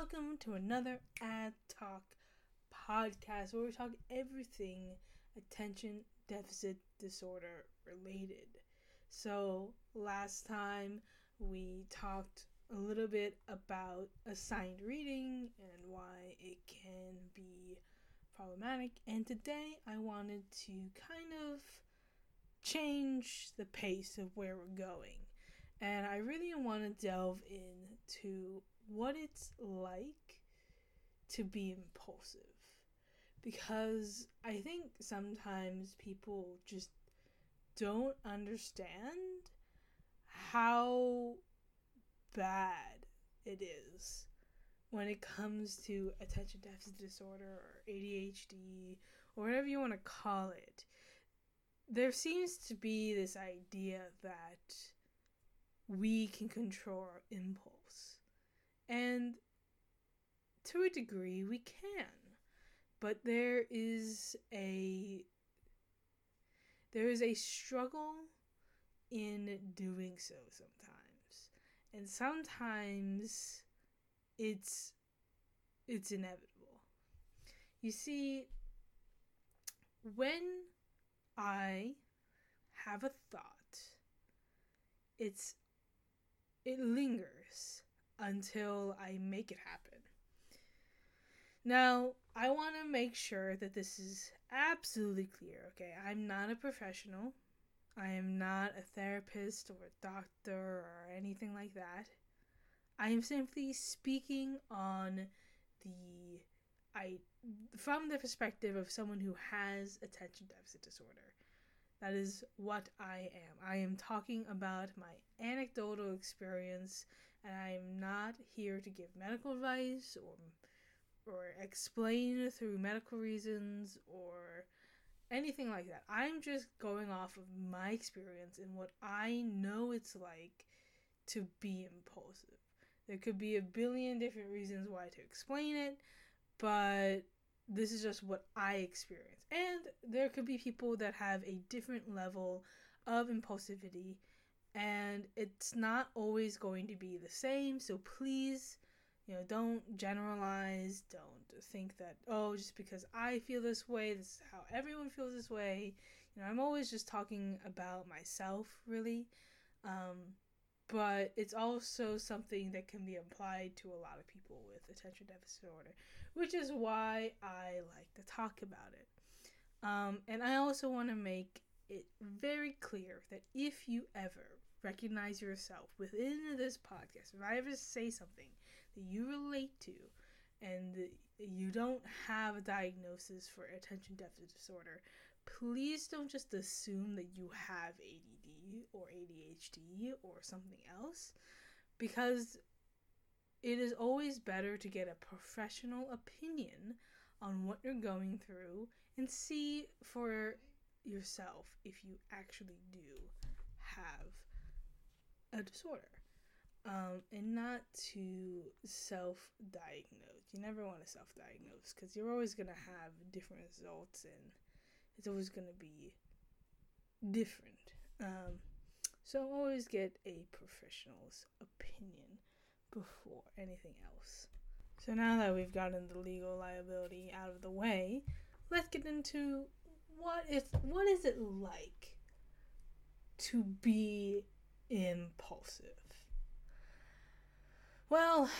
welcome to another ADD Talk Podcast, where we talk everything attention deficit disorder related. So last time we talked a little bit about assigned reading and why it can be problematic, and today I wanted to kind of change the pace of where we're going. And I really want to delve into what it's like to be impulsive, because I think sometimes people just don't understand how bad it is when it comes to attention deficit disorder or ADHD or whatever you want to call it. There seems to be this idea that we can control our impulse. And to a degree, we can. But there is a struggle in doing so sometimes. And sometimes it's inevitable. You see, when I have a thought, it lingers until I make it happen. Now, I want to make sure that this is absolutely clear, okay? I'm not a professional. I am not a therapist or a doctor or anything like that. I am simply speaking on from the perspective of someone who has attention deficit disorder. That is what I am. I am talking about my anecdotal experience, and I am not here to give medical advice or explain through medical reasons or anything like that. I'm just going off of my experience and what I know it's like to be impulsive. There could be a billion different reasons why to explain it, but this is just what I experience. And there could be people that have a different level of impulsivity, and it's not always going to be the same. So please, don't generalize. Don't think that, just because I feel this way, this is how everyone feels this way. I'm always just talking about myself, really. But it's also something that can be applied to a lot of people with attention deficit disorder, which is why I like to talk about it. And I also want to make it very clear that if you ever recognize yourself within this podcast, if I ever say something that you relate to and you don't have a diagnosis for attention deficit disorder, please don't just assume that you have ADD or ADHD or something else, because it is always better to get a professional opinion on what you're going through and see for yourself if you actually do have a disorder, and not to self-diagnose. You never want to self-diagnose, because you're always going to have different results and it's always going to be different. So always get a professional's opinion before anything else. So now that we've gotten the legal liability out of the way, let's get into what is it like to be impulsive? Well,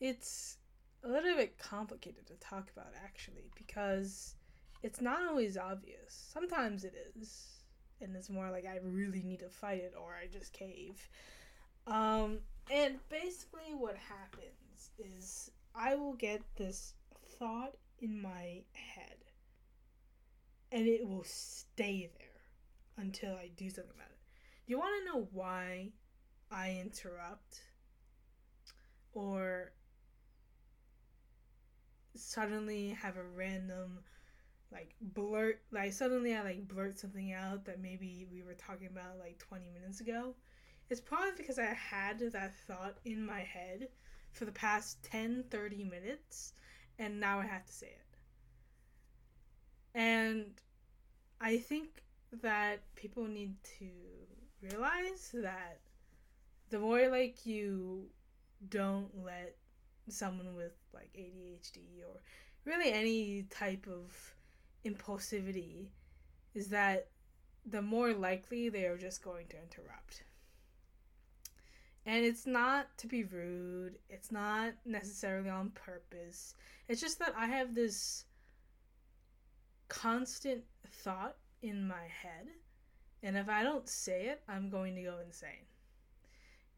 it's a little bit complicated to talk about, actually, because it's not always obvious. Sometimes it is, and it's more like I really need to fight it or I just cave. And basically what happens is I will get this thought in my head, and it will stay there until I do something about it. You want to know why I interrupt or suddenly have a random blurt something out that maybe we were talking about 20 minutes ago? It's probably because I had that thought in my head for the past 10-30 minutes, and now I have to say it. And I think that people need to realize that the more you don't let someone with like ADHD or really any type of impulsivity is that the more likely they are just going to interrupt. And it's not to be rude. It's not necessarily on purpose. It's just that I have this constant thought in my head, and if I don't say it, I'm going to go insane.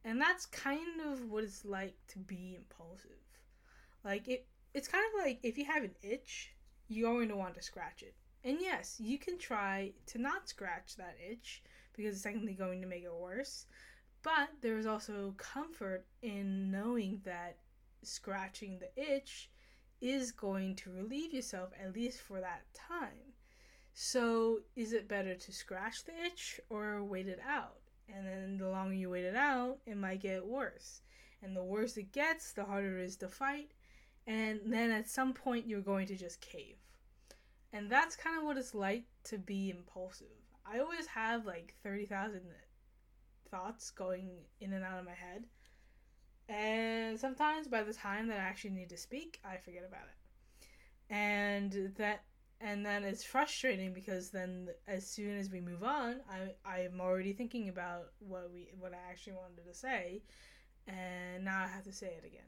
And that's kind of what it's like to be impulsive. Like, it's kind of like if you have an itch, you're going to want to scratch it. And yes, you can try to not scratch that itch because it's technically going to make it worse. But there is also comfort in knowing that scratching the itch is going to relieve yourself, at least for that time. So is it better to scratch the itch or wait it out? And then the longer you wait it out, it might get worse. And the worse it gets, the harder it is to fight. And then at some point, you're going to just cave. And that's kind of what it's like to be impulsive. I always have like 30,000 thoughts going in and out of my head. And sometimes by the time that I actually need to speak, I forget about it. And then it's frustrating because then as soon as we move on, I'm already thinking about what I actually wanted to say, and now I have to say it again.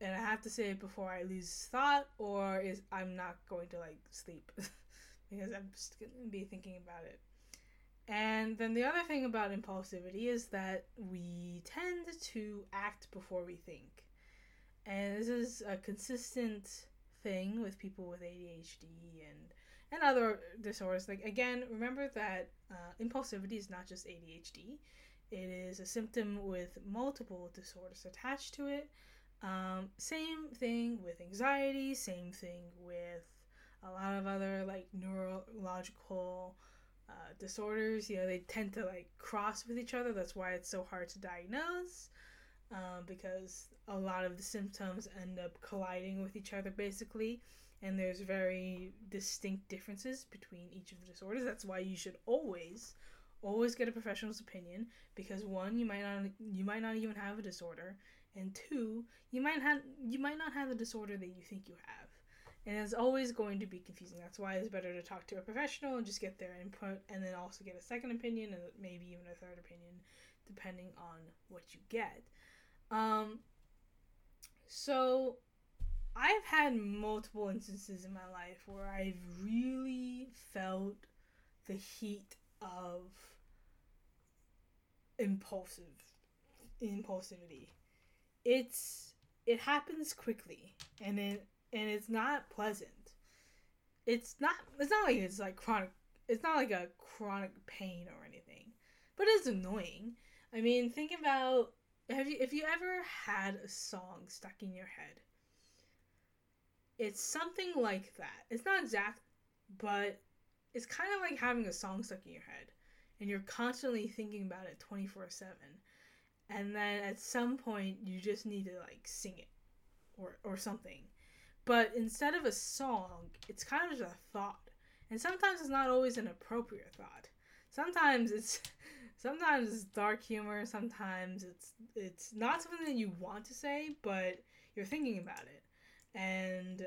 And I have to say it before I lose thought, or I'm not going to like sleep because I'm just going to be thinking about it. And then the other thing about impulsivity is that we tend to act before we think. And this is a consistent thing with people with ADHD and other disorders. Like, again, remember that impulsivity is not just ADHD. It is a symptom with multiple disorders attached to it. Same thing with anxiety, same thing with a lot of other like neurological disorders. You know, they tend to like cross with each other. That's why it's so hard to diagnose, because a lot of the symptoms end up colliding with each other basically, and there's very distinct differences between each of the disorders. That's why you should always get a professional's opinion, because one, you might not even have a disorder. And two, you might not have the disorder that you think you have. And it's always going to be confusing. That's why it's better to talk to a professional and just get their input, and then also get a second opinion and maybe even a third opinion, depending on what you get. So I've had multiple instances in my life where I've really felt the heat of impulsivity. It happens quickly, and it's not pleasant. It's not like a chronic pain or anything, but it's annoying. I mean, think about if you ever had a song stuck in your head. It's something like that. It's not exact, but it's kind of like having a song stuck in your head, and you're constantly thinking about it 24/7. And then at some point, you just need to, like, sing it or something. But instead of a song, it's kind of just a thought. And sometimes it's not always an appropriate thought. Sometimes it's dark humor. Sometimes it's not something that you want to say, but you're thinking about it. And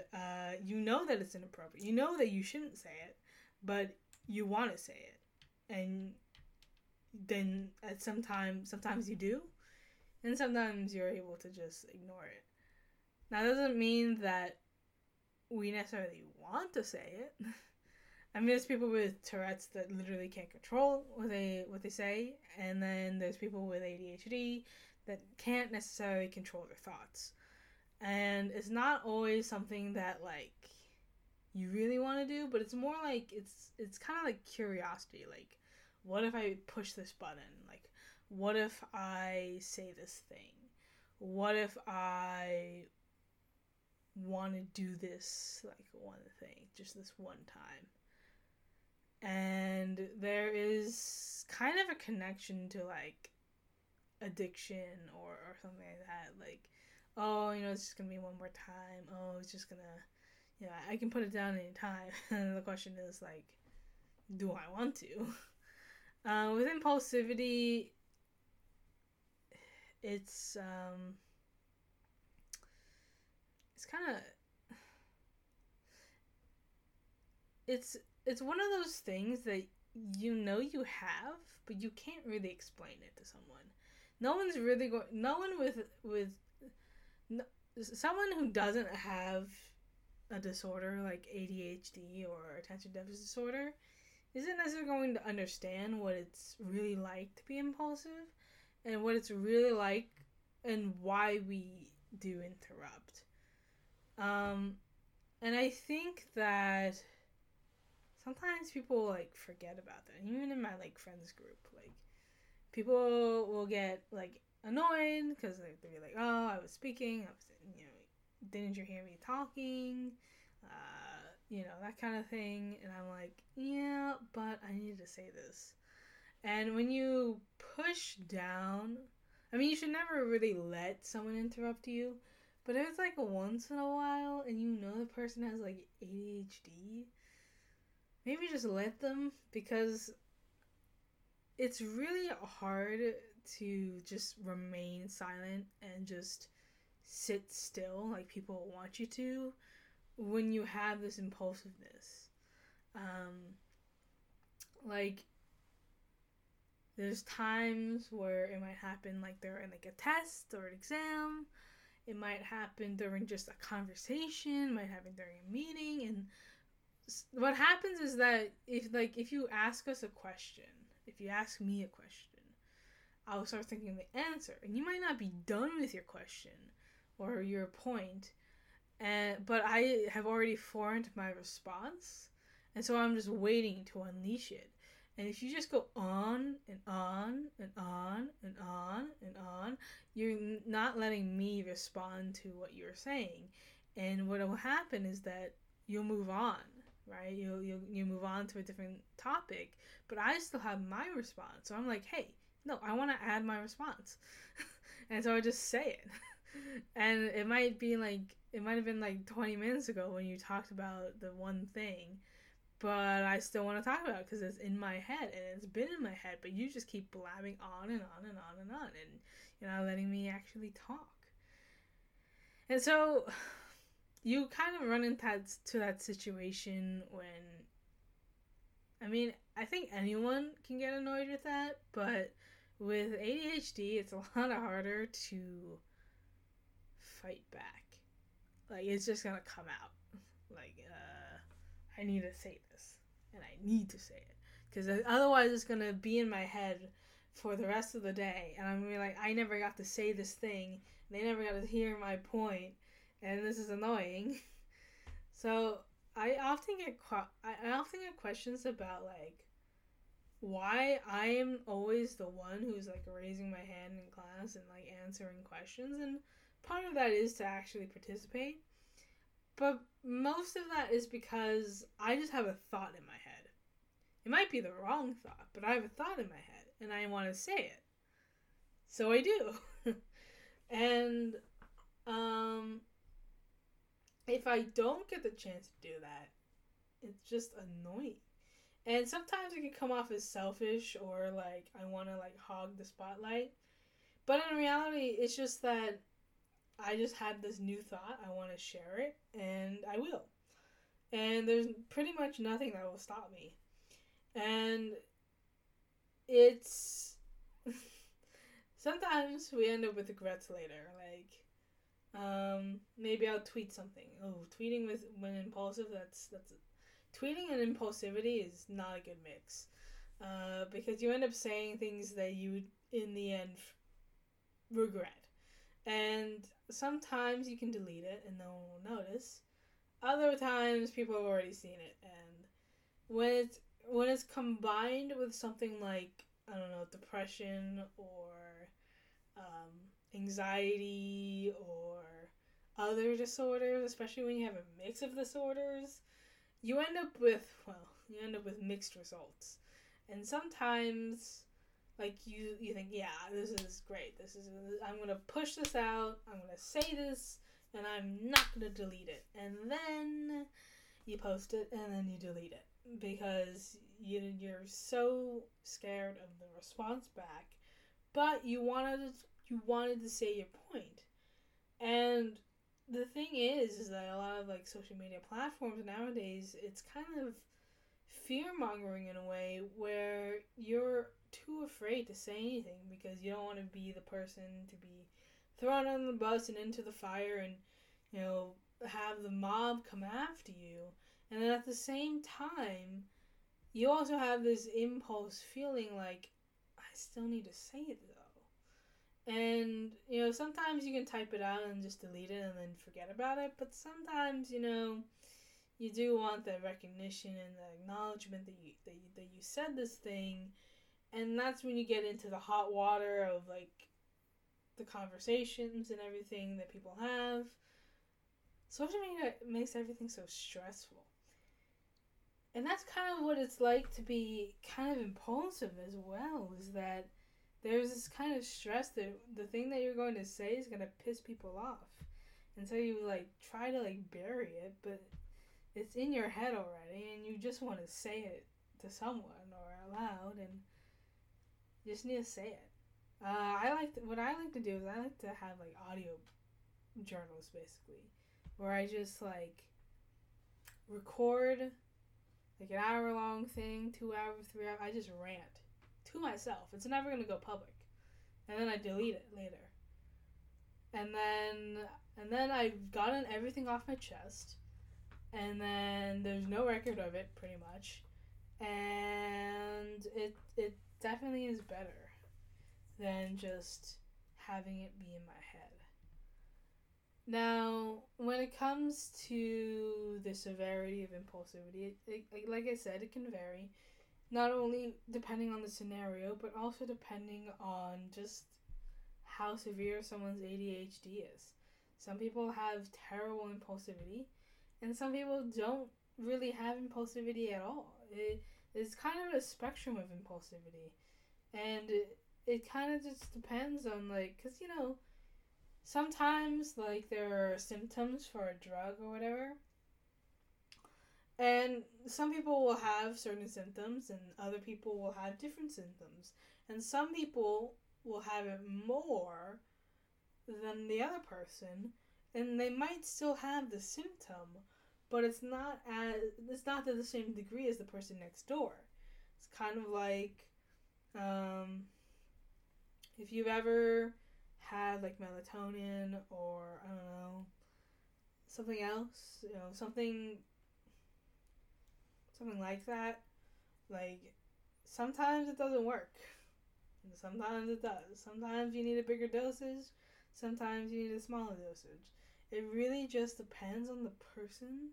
you know that it's inappropriate. You know that you shouldn't say it, but you want to say it. And then at some time, sometimes you do, and sometimes you're able to just ignore it. Now, that doesn't mean that we necessarily want to say it. I mean, there's people with Tourette's that literally can't control what they say, and then there's people with ADHD that can't necessarily control their thoughts. And it's not always something that, like, you really want to do, but it's more like, it's kind of like curiosity, like, what if I push this button? Like, what if I say this thing? What if I want to do this, like, one thing, just this one time? And there is kind of a connection to, like, addiction or something like that. Like, oh, you know, it's just going to be one more time. Oh, it's just going to, you know, I can put it down any time. And the question is, like, do I want to? With impulsivity, it's it's kind of... It's one of those things that you know you have, but you can't really explain it to someone. No one's really going... No one with no, someone who doesn't have a disorder like ADHD or attention deficit disorder isn't necessarily going to understand what it's really like to be impulsive and what it's really like and why we do interrupt. And I think that sometimes people, like, forget about that. Even in my, like, friends group, like, people will get, like, annoyed because they'll be like, oh, I was speaking, I was, you know, didn't you hear me talking? You know, that kind of thing. And I'm like, yeah, but I needed to say this. And when you push down, I mean, you should never really let someone interrupt you, but if it's like once in a while and you know the person has like ADHD, maybe just let them, because it's really hard to just remain silent and just sit still like people want you to when you have this impulsiveness. Like, there's times where it might happen like during like a test or an exam. It might happen during just a conversation. It might happen during a meeting. And what happens is that if you ask us a question, if you ask me a question, I'll start thinking of the answer. And you might not be done with your question or your point, but I have already formed my response, and so I'm just waiting to unleash it. And if you just go on and on and on and on and on, you're not letting me respond to what you're saying. And what will happen is that you'll move on, right? You'll move on to a different topic, but I still have my response. So I'm like, hey, no, I want to add my response. And so I just say it. And it might have been like 20 minutes ago when you talked about the one thing, but I still want to talk about it because it's in my head and it's been in my head, but you just keep blabbing on and on and on and on, and you're not letting me actually talk. And so you kind of run into that situation when, I mean, I think anyone can get annoyed with that, but with ADHD, it's a lot harder to fight back. Like, it's just gonna come out. Like, I need to say this, and I need to say it, because otherwise it's gonna be in my head for the rest of the day, and I'm gonna be like, I never got to say this thing, they never got to hear my point, and this is annoying. So I often get questions about, like, why I am always the one who's, like, raising my hand in class and, like, answering questions, and part of that is to actually participate, but most of that is because I just have a thought in my head. It might be the wrong thought, but I have a thought in my head, and I want to say it. So I do. And if I don't get the chance to do that, it's just annoying. And sometimes it can come off as selfish or, like, I want to, like, hog the spotlight. But in reality, it's just that I just had this new thought, I want to share it, and I will. And there's pretty much nothing that will stop me. And it's... sometimes we end up with regrets later, like, maybe I'll tweet something. Oh, tweeting and impulsivity is not a good mix. Because you end up saying things that you would, in the end, regret. And sometimes you can delete it and no one will notice. Other times people have already seen it. And when it's combined with something like, I don't know, depression or anxiety or other disorders, especially when you have a mix of disorders, you end up with mixed results. And sometimes, like, you think, yeah, this is great. I'm going to push this out. I'm going to say this, and I'm not going to delete it. And then you post it, and then you delete it. Because you're so scared of the response back. But you wanted to say your point. And the thing is that a lot of, like, social media platforms nowadays, it's kind of fear-mongering in a way where you're too afraid to say anything because you don't want to be the person to be thrown on the bus and into the fire and, you know, have the mob come after you. And then at the same time, you also have this impulse feeling like, I still need to say it, though. And, you know, sometimes you can type it out and just delete it and then forget about it. But sometimes, you know, you do want that recognition and the acknowledgement that you said this thing. And that's when you get into the hot water of, like, the conversations and everything that people have. Social media makes everything so stressful. And that's kind of what it's like to be kind of impulsive as well, is that there's this kind of stress that the thing that you're going to say is going to piss people off. And so you, like, try to, like, bury it, but it's in your head already, and you just want to say it to someone or out loud, and you just need to say it. What I like to do is I like to have, like, audio journals, basically, where I just, like, record, like, an hour-long thing, 2 hours, 3 hours. I just rant to myself. It's never going to go public. And then I delete it later. And then I've gotten everything off my chest. And then there's no record of it, pretty much. And it definitely is better than just having it be in my head. Now, when it comes to the severity of impulsivity, it, like I said, it can vary, not only depending on the scenario, but also depending on just how severe someone's ADHD is. Some people have terrible impulsivity, and some people don't really have impulsivity at all. It's kind of a spectrum of impulsivity, and it kind of just depends on, like, because, you know, sometimes, like, there are symptoms for a drug or whatever, and some people will have certain symptoms, and other people will have different symptoms, and some people will have it more than the other person, and they might still have the symptom, but it's not to the same degree as the person next door. It's kind of like, if you've ever had, like, melatonin or, I don't know, something else, you know, something like that, like, sometimes it doesn't work, and sometimes it does. Sometimes you need a bigger dosage, sometimes you need a smaller dosage. It really just depends on the person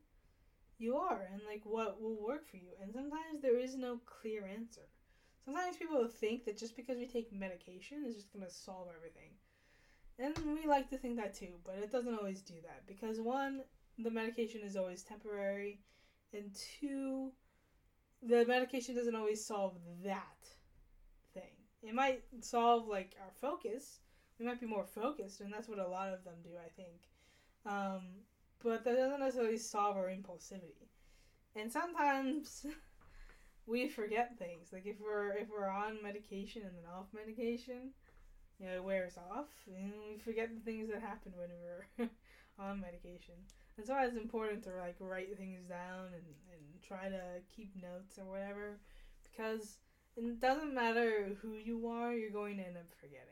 you are and, like, what will work for you. And sometimes there is no clear answer. Sometimes people think that just because we take medication, it's just going to solve everything. And we like to think that too, but it doesn't always do that. Because, one, the medication is always temporary. And, two, the medication doesn't always solve that thing. It might solve, like, our focus. We might be more focused, and that's what a lot of them do, I think. But that doesn't necessarily solve our impulsivity. And sometimes we forget things. Like, if we're on medication and then off medication, you know, it wears off, and we forget the things that happen when we're on medication. That's why it's important to, like, write things down and try to keep notes or whatever, because it doesn't matter who you are, you're going to end up forgetting.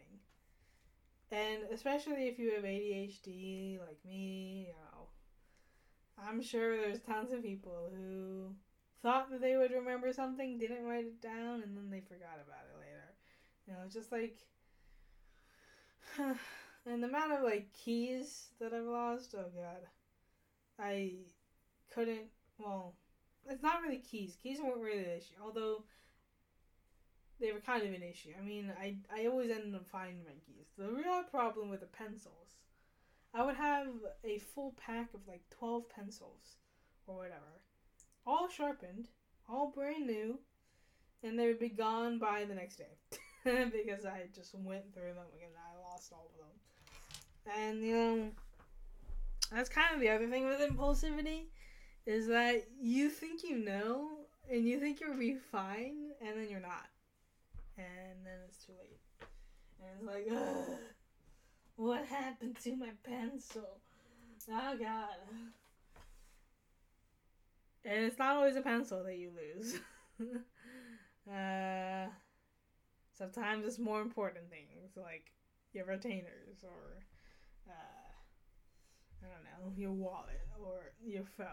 And especially if you have ADHD like me, you know, I'm sure there's tons of people who thought that they would remember something, didn't write it down, and then they forgot about it later. You know, just like, and the amount of, like, keys that I've lost, oh god. It's not really keys. Keys weren't really an issue, although they were kind of an issue. I mean, I always ended up finding my keys. The real problem with the pencils, I would have a full pack of, like, 12 pencils or whatever, all sharpened, all brand new, and they would be gone by the next day because I just went through them again. I lost all of them. And, you know, that's kind of the other thing with impulsivity, is that you think you know, and you think you'll be fine, and then you're not. And then it's too late. And it's like, ugh, what happened to my pencil? Oh, God. And it's not always a pencil that you lose. Sometimes it's more important things, like your retainers, or, I don't know, your wallet, or your phone.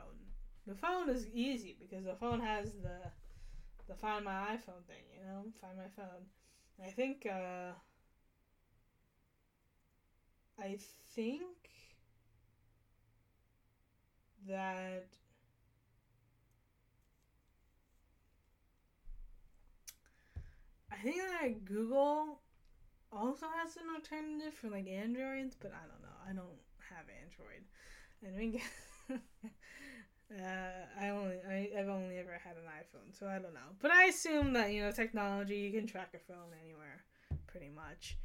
The phone is easy, because the phone has the Find My iPhone thing, you know? Find My Phone. And I think that Google also has an alternative for, like, Androids, but I don't know. I don't have Android. I've only ever had an iPhone, so I don't know. But I assume that, you know, technology, you can track a phone anywhere, pretty much.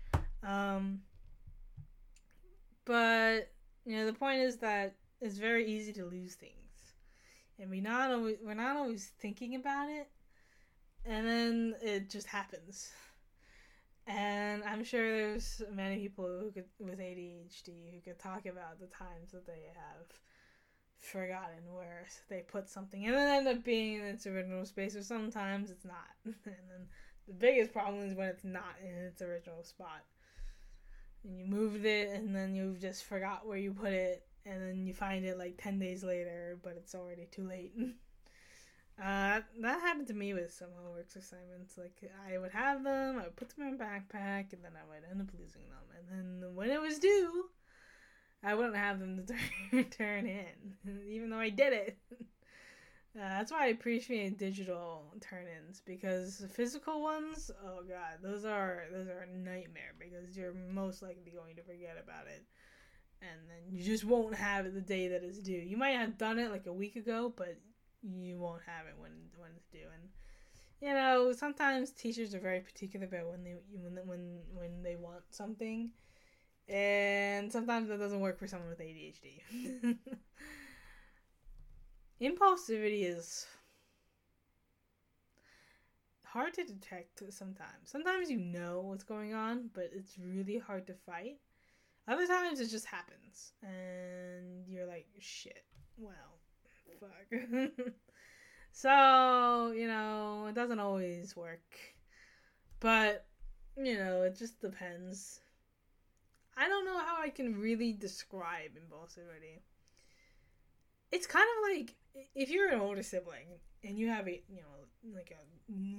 But, you know, the point is that it's very easy to lose things. And we're not always thinking about it. And then it just happens. And I'm sure there's many people with ADHD who could talk about the times that they have forgotten where they put something and then end up being in its original space, or sometimes it's not. And then the biggest problem is when it's not in its original spot. And you moved it, and then you just forgot where you put it, and then you find it like 10 days later, but it's already too late. That happened to me with some homework assignments. Like, I would have them, I would put them in my backpack, and then I would end up losing them. And then when it was due, I wouldn't have them to turn in, even though I did it. That's why I appreciate digital turn-ins, because the physical ones, oh God, those are a nightmare, because you're most likely going to forget about it. And then you just won't have it the day that it's due. You might have done it like a week ago, but you won't have it when it's due. And, you know, sometimes teachers are very particular about when they want something, and sometimes that doesn't work for someone with ADHD. Impulsivity is hard to detect sometimes. Sometimes you know what's going on, but it's really hard to fight. Other times it just happens, and you're like, shit, well, fuck. So, you know, it doesn't always work. But, you know, it just depends. I don't know how I can really describe impulsivity. It's kind of like if you're an older sibling and you have a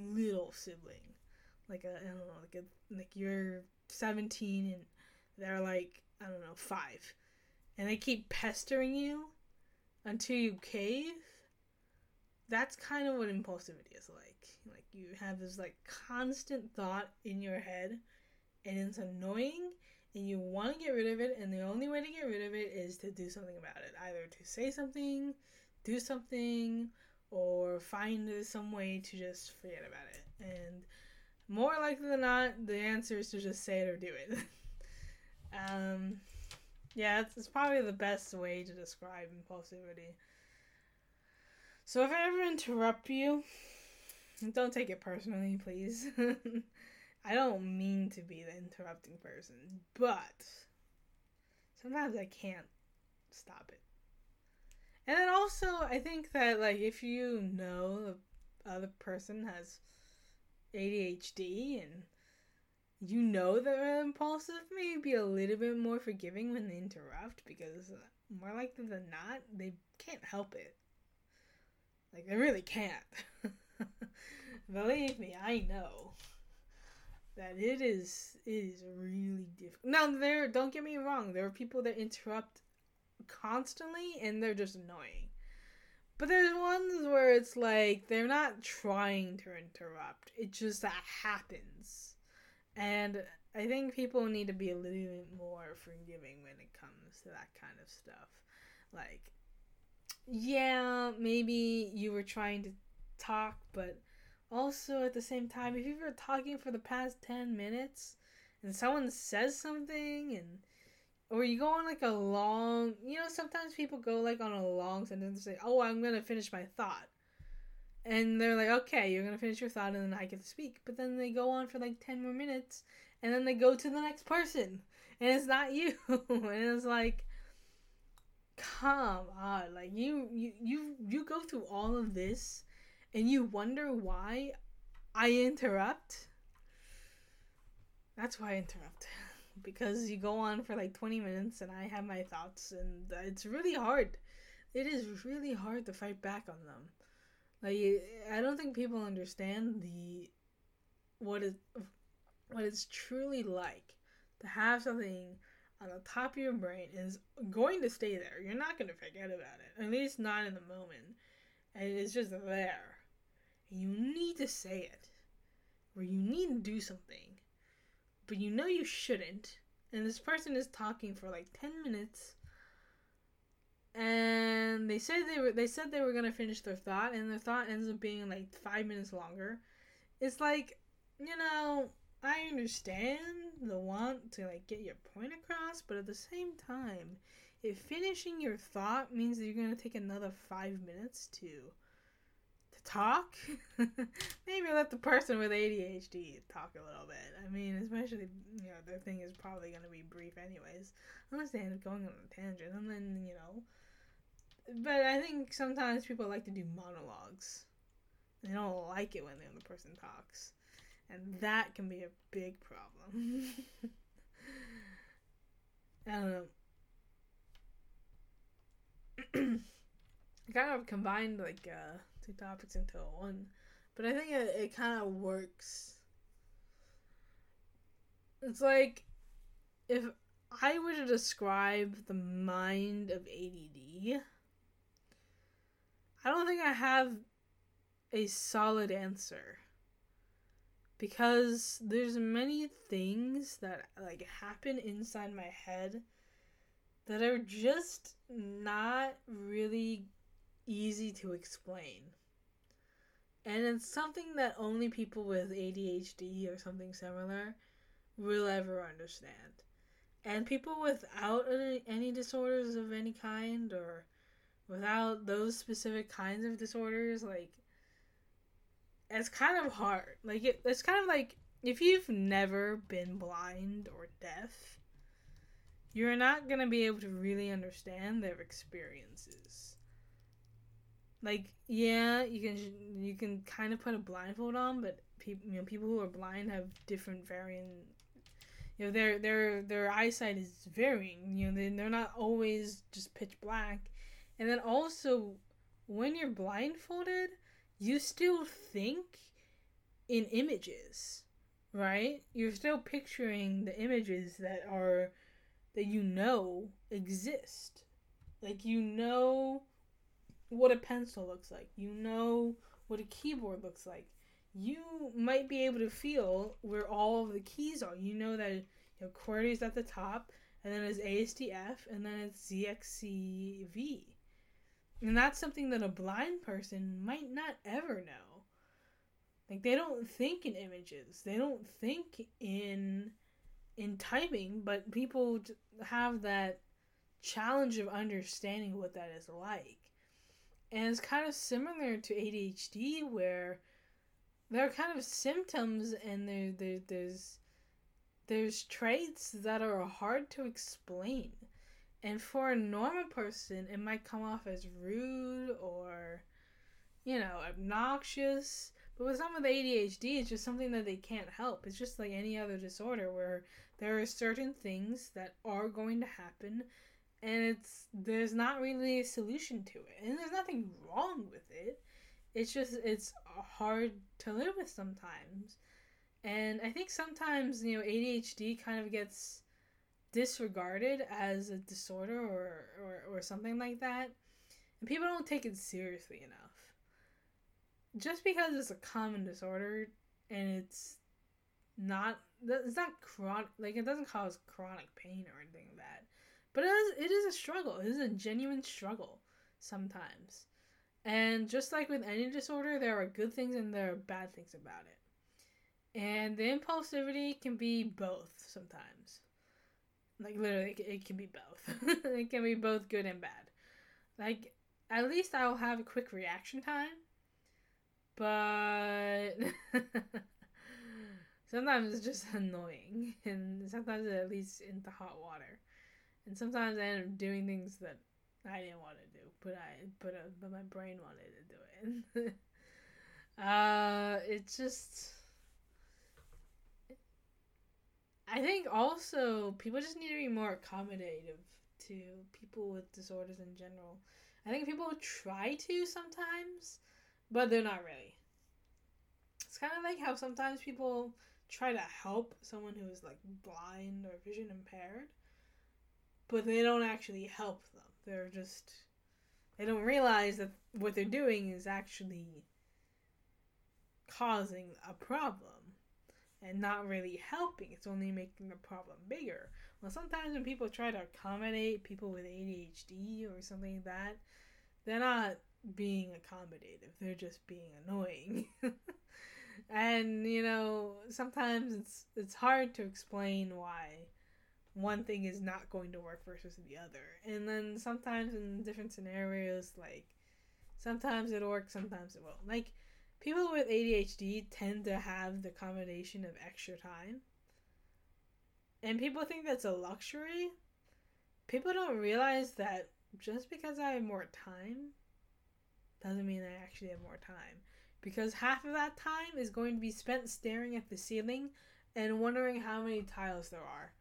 little sibling, like you're 17 and they're like, I don't know, 5, and they keep pestering you until you cave. That's kind of what impulsivity is like. Like, you have this like constant thought in your head, and it's annoying. And you want to get rid of it, and the only way to get rid of it is to do something about it. Either to say something, do something, or find some way to just forget about it. And more likely than not, the answer is to just say it or do it. Yeah, it's probably the best way to describe impulsivity. So if I ever interrupt you, don't take it personally, please. I don't mean to be the interrupting person, but sometimes I can't stop it. And then also, I think that, like, if you know the other person has ADHD and you know they're impulsive, maybe be a little bit more forgiving when they interrupt, because more likely than not, they can't help it. Like, they really can't. Believe me, I know. That it is really difficult. Now, don't get me wrong. There are people that interrupt constantly, and they're just annoying. But there's ones where it's like, they're not trying to interrupt. It just happens. And I think people need to be a little bit more forgiving when it comes to that kind of stuff. Like, yeah, maybe you were trying to talk, but also, at the same time, if you were talking for the past 10 minutes and someone says something, or you go on like a long, you know, sometimes people go like on a long sentence and say, oh, I'm going to finish my thought. And they're like, okay, you're going to finish your thought and then I get to speak. But then they go on for like 10 more minutes and then they go to the next person and it's not you. And it's like, come on, like you go through all of this and you wonder why I interrupt. That's why I interrupt, because you go on for like 20 minutes and I have my thoughts, and it's really hard. It is really hard to fight back on them. Like, I don't think people understand what it's truly like to have something on the top of your brain is going to stay there. You're not going to forget about it, at least not in the moment. And it's just there. And you need to say it, or you need to do something, but you know you shouldn't. And this person is talking for like 10 minutes, and they said they were going to finish their thought, and their thought ends up being like 5 minutes longer. It's like, I understand the want to get your point across, but at the same time, if finishing your thought means that you're going to take another 5 minutes to talk, maybe let the person with ADHD talk a little bit. I mean, especially, their thing is probably going to be brief anyways, unless they end up going on a tangent, and then, But I think sometimes people like to do monologues. They don't like it when the other person talks. And that can be a big problem. I don't know. I kind of combined two topics into one. But I think it kind of works. It's like, if I were to describe the mind of ADD, I don't think I have a solid answer. Because there's many things that happen inside my head that are just not really easy to explain. And it's something that only people with ADHD or something similar will ever understand. And people without any disorders of any kind, or without those specific kinds of disorders, it's kind of hard. It's kind of like, if you've never been blind or deaf, you're not going to be able to really understand their experiences. You can kind of put a blindfold on, but people who are blind have different varying... Their eyesight is varying. They're not always just pitch black. And then also, when you're blindfolded, you still think in images, right? You're still picturing the images that exist. What a pencil looks like. What a keyboard looks like. You might be able to feel where all of the keys are. That QWERTY is at the top, and then it's ASDF, and then it's ZXCV. And that's something that a blind person might not ever know. They don't think in images. They don't think in typing, but people have that challenge of understanding what that is like. And it's kind of similar to ADHD, where there are kind of symptoms, and there's traits that are hard to explain. And for a normal person, it might come off as rude or, obnoxious. But with someone with ADHD, it's just something that they can't help. It's just like any other disorder, where there are certain things that are going to happen, and there's not really a solution to it. And there's nothing wrong with it. It's just, it's hard to live with sometimes. And I think sometimes, ADHD kind of gets disregarded as a disorder or something like that, and people don't take it seriously enough. Just because it's a common disorder, and it's not chronic, it doesn't cause chronic pain or anything like that, but it is a struggle. It is a genuine struggle sometimes. And just like with any disorder, there are good things and there are bad things about it, and the impulsivity can be both sometimes. Literally, it can be both. It can be both good and bad. At least I'll have a quick reaction time. But sometimes it's just annoying. And sometimes it at least into hot water. And sometimes I end up doing things that I didn't want to do, but my brain wanted to do it. I think also people just need to be more accommodative to people with disorders in general. I think people try to sometimes, but they're not really. It's kind of like how sometimes people try to help someone who is like blind or vision impaired, but they don't actually help them. They don't realize that what they're doing is actually causing a problem and not really helping. It's only making the problem bigger. Well, sometimes when people try to accommodate people with ADHD or something like that, they're not being accommodative. They're just being annoying. And, you know, sometimes it's hard to explain why one thing is not going to work versus the other. And then sometimes in different scenarios, like, sometimes it'll work, sometimes it won't. Like, people with ADHD tend to have the combination of extra time. And people think that's a luxury. People don't realize that just because I have more time doesn't mean I actually have more time. Because half of that time is going to be spent staring at the ceiling and wondering how many tiles there are.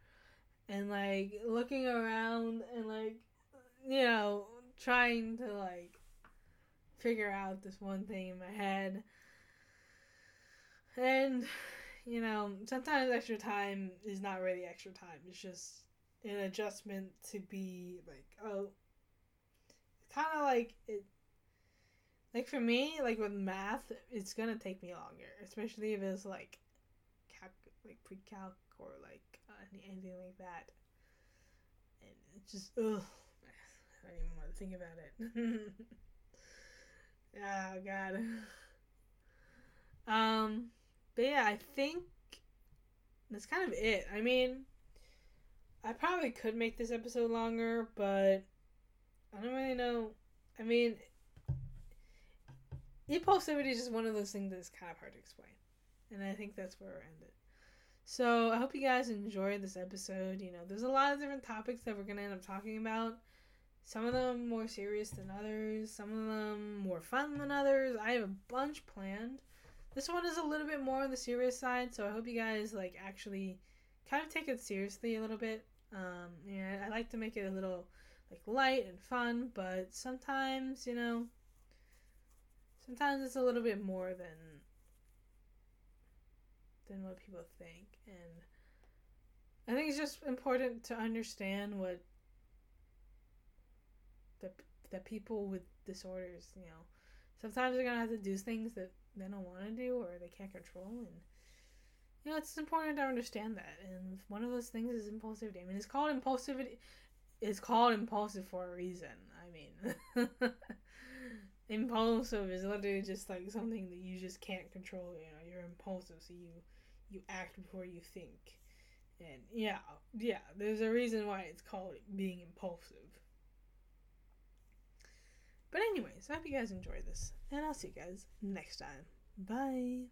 And, like, looking around and, like, you know, trying to, like, figure out this one thing in my head. And, you know, sometimes extra time is not really extra time. It's just an adjustment to be, like, oh, kind of like it. Like, for me, like, with math, it's going to take me longer. Especially if it's, like, pre-calc or, like, anything like that. And it's just, ugh. I don't even want to think about it. Oh, God. But yeah, I think that's kind of it. I mean, I probably could make this episode longer, but I don't really know. I mean, impulsivity is just one of those things that's kind of hard to explain. And I think that's where we'll end it. So, I hope you guys enjoyed this episode. You know, there's a lot of different topics that we're going to end up talking about. Some of them more serious than others. Some of them more fun than others. I have a bunch planned. This one is a little bit more on the serious side, so I hope you guys, like, actually kind of take it seriously a little bit. Yeah, I like to make it a little, like, light and fun, but sometimes, you know, sometimes it's a little bit more than what people think. And I think it's just important to understand what the people with disorders, you know, sometimes they're gonna have to do things that they don't want to do or they can't control. And, you know, it's important to understand that. And one of those things is impulsivity. I mean, it's called impulsive for a reason. I mean, impulsive is literally just like something that you just can't control. You know, you're impulsive, so you act before you think. And yeah, there's a reason why it's called being impulsive. But anyways, I hope you guys enjoyed this, and I'll see you guys next time. Bye!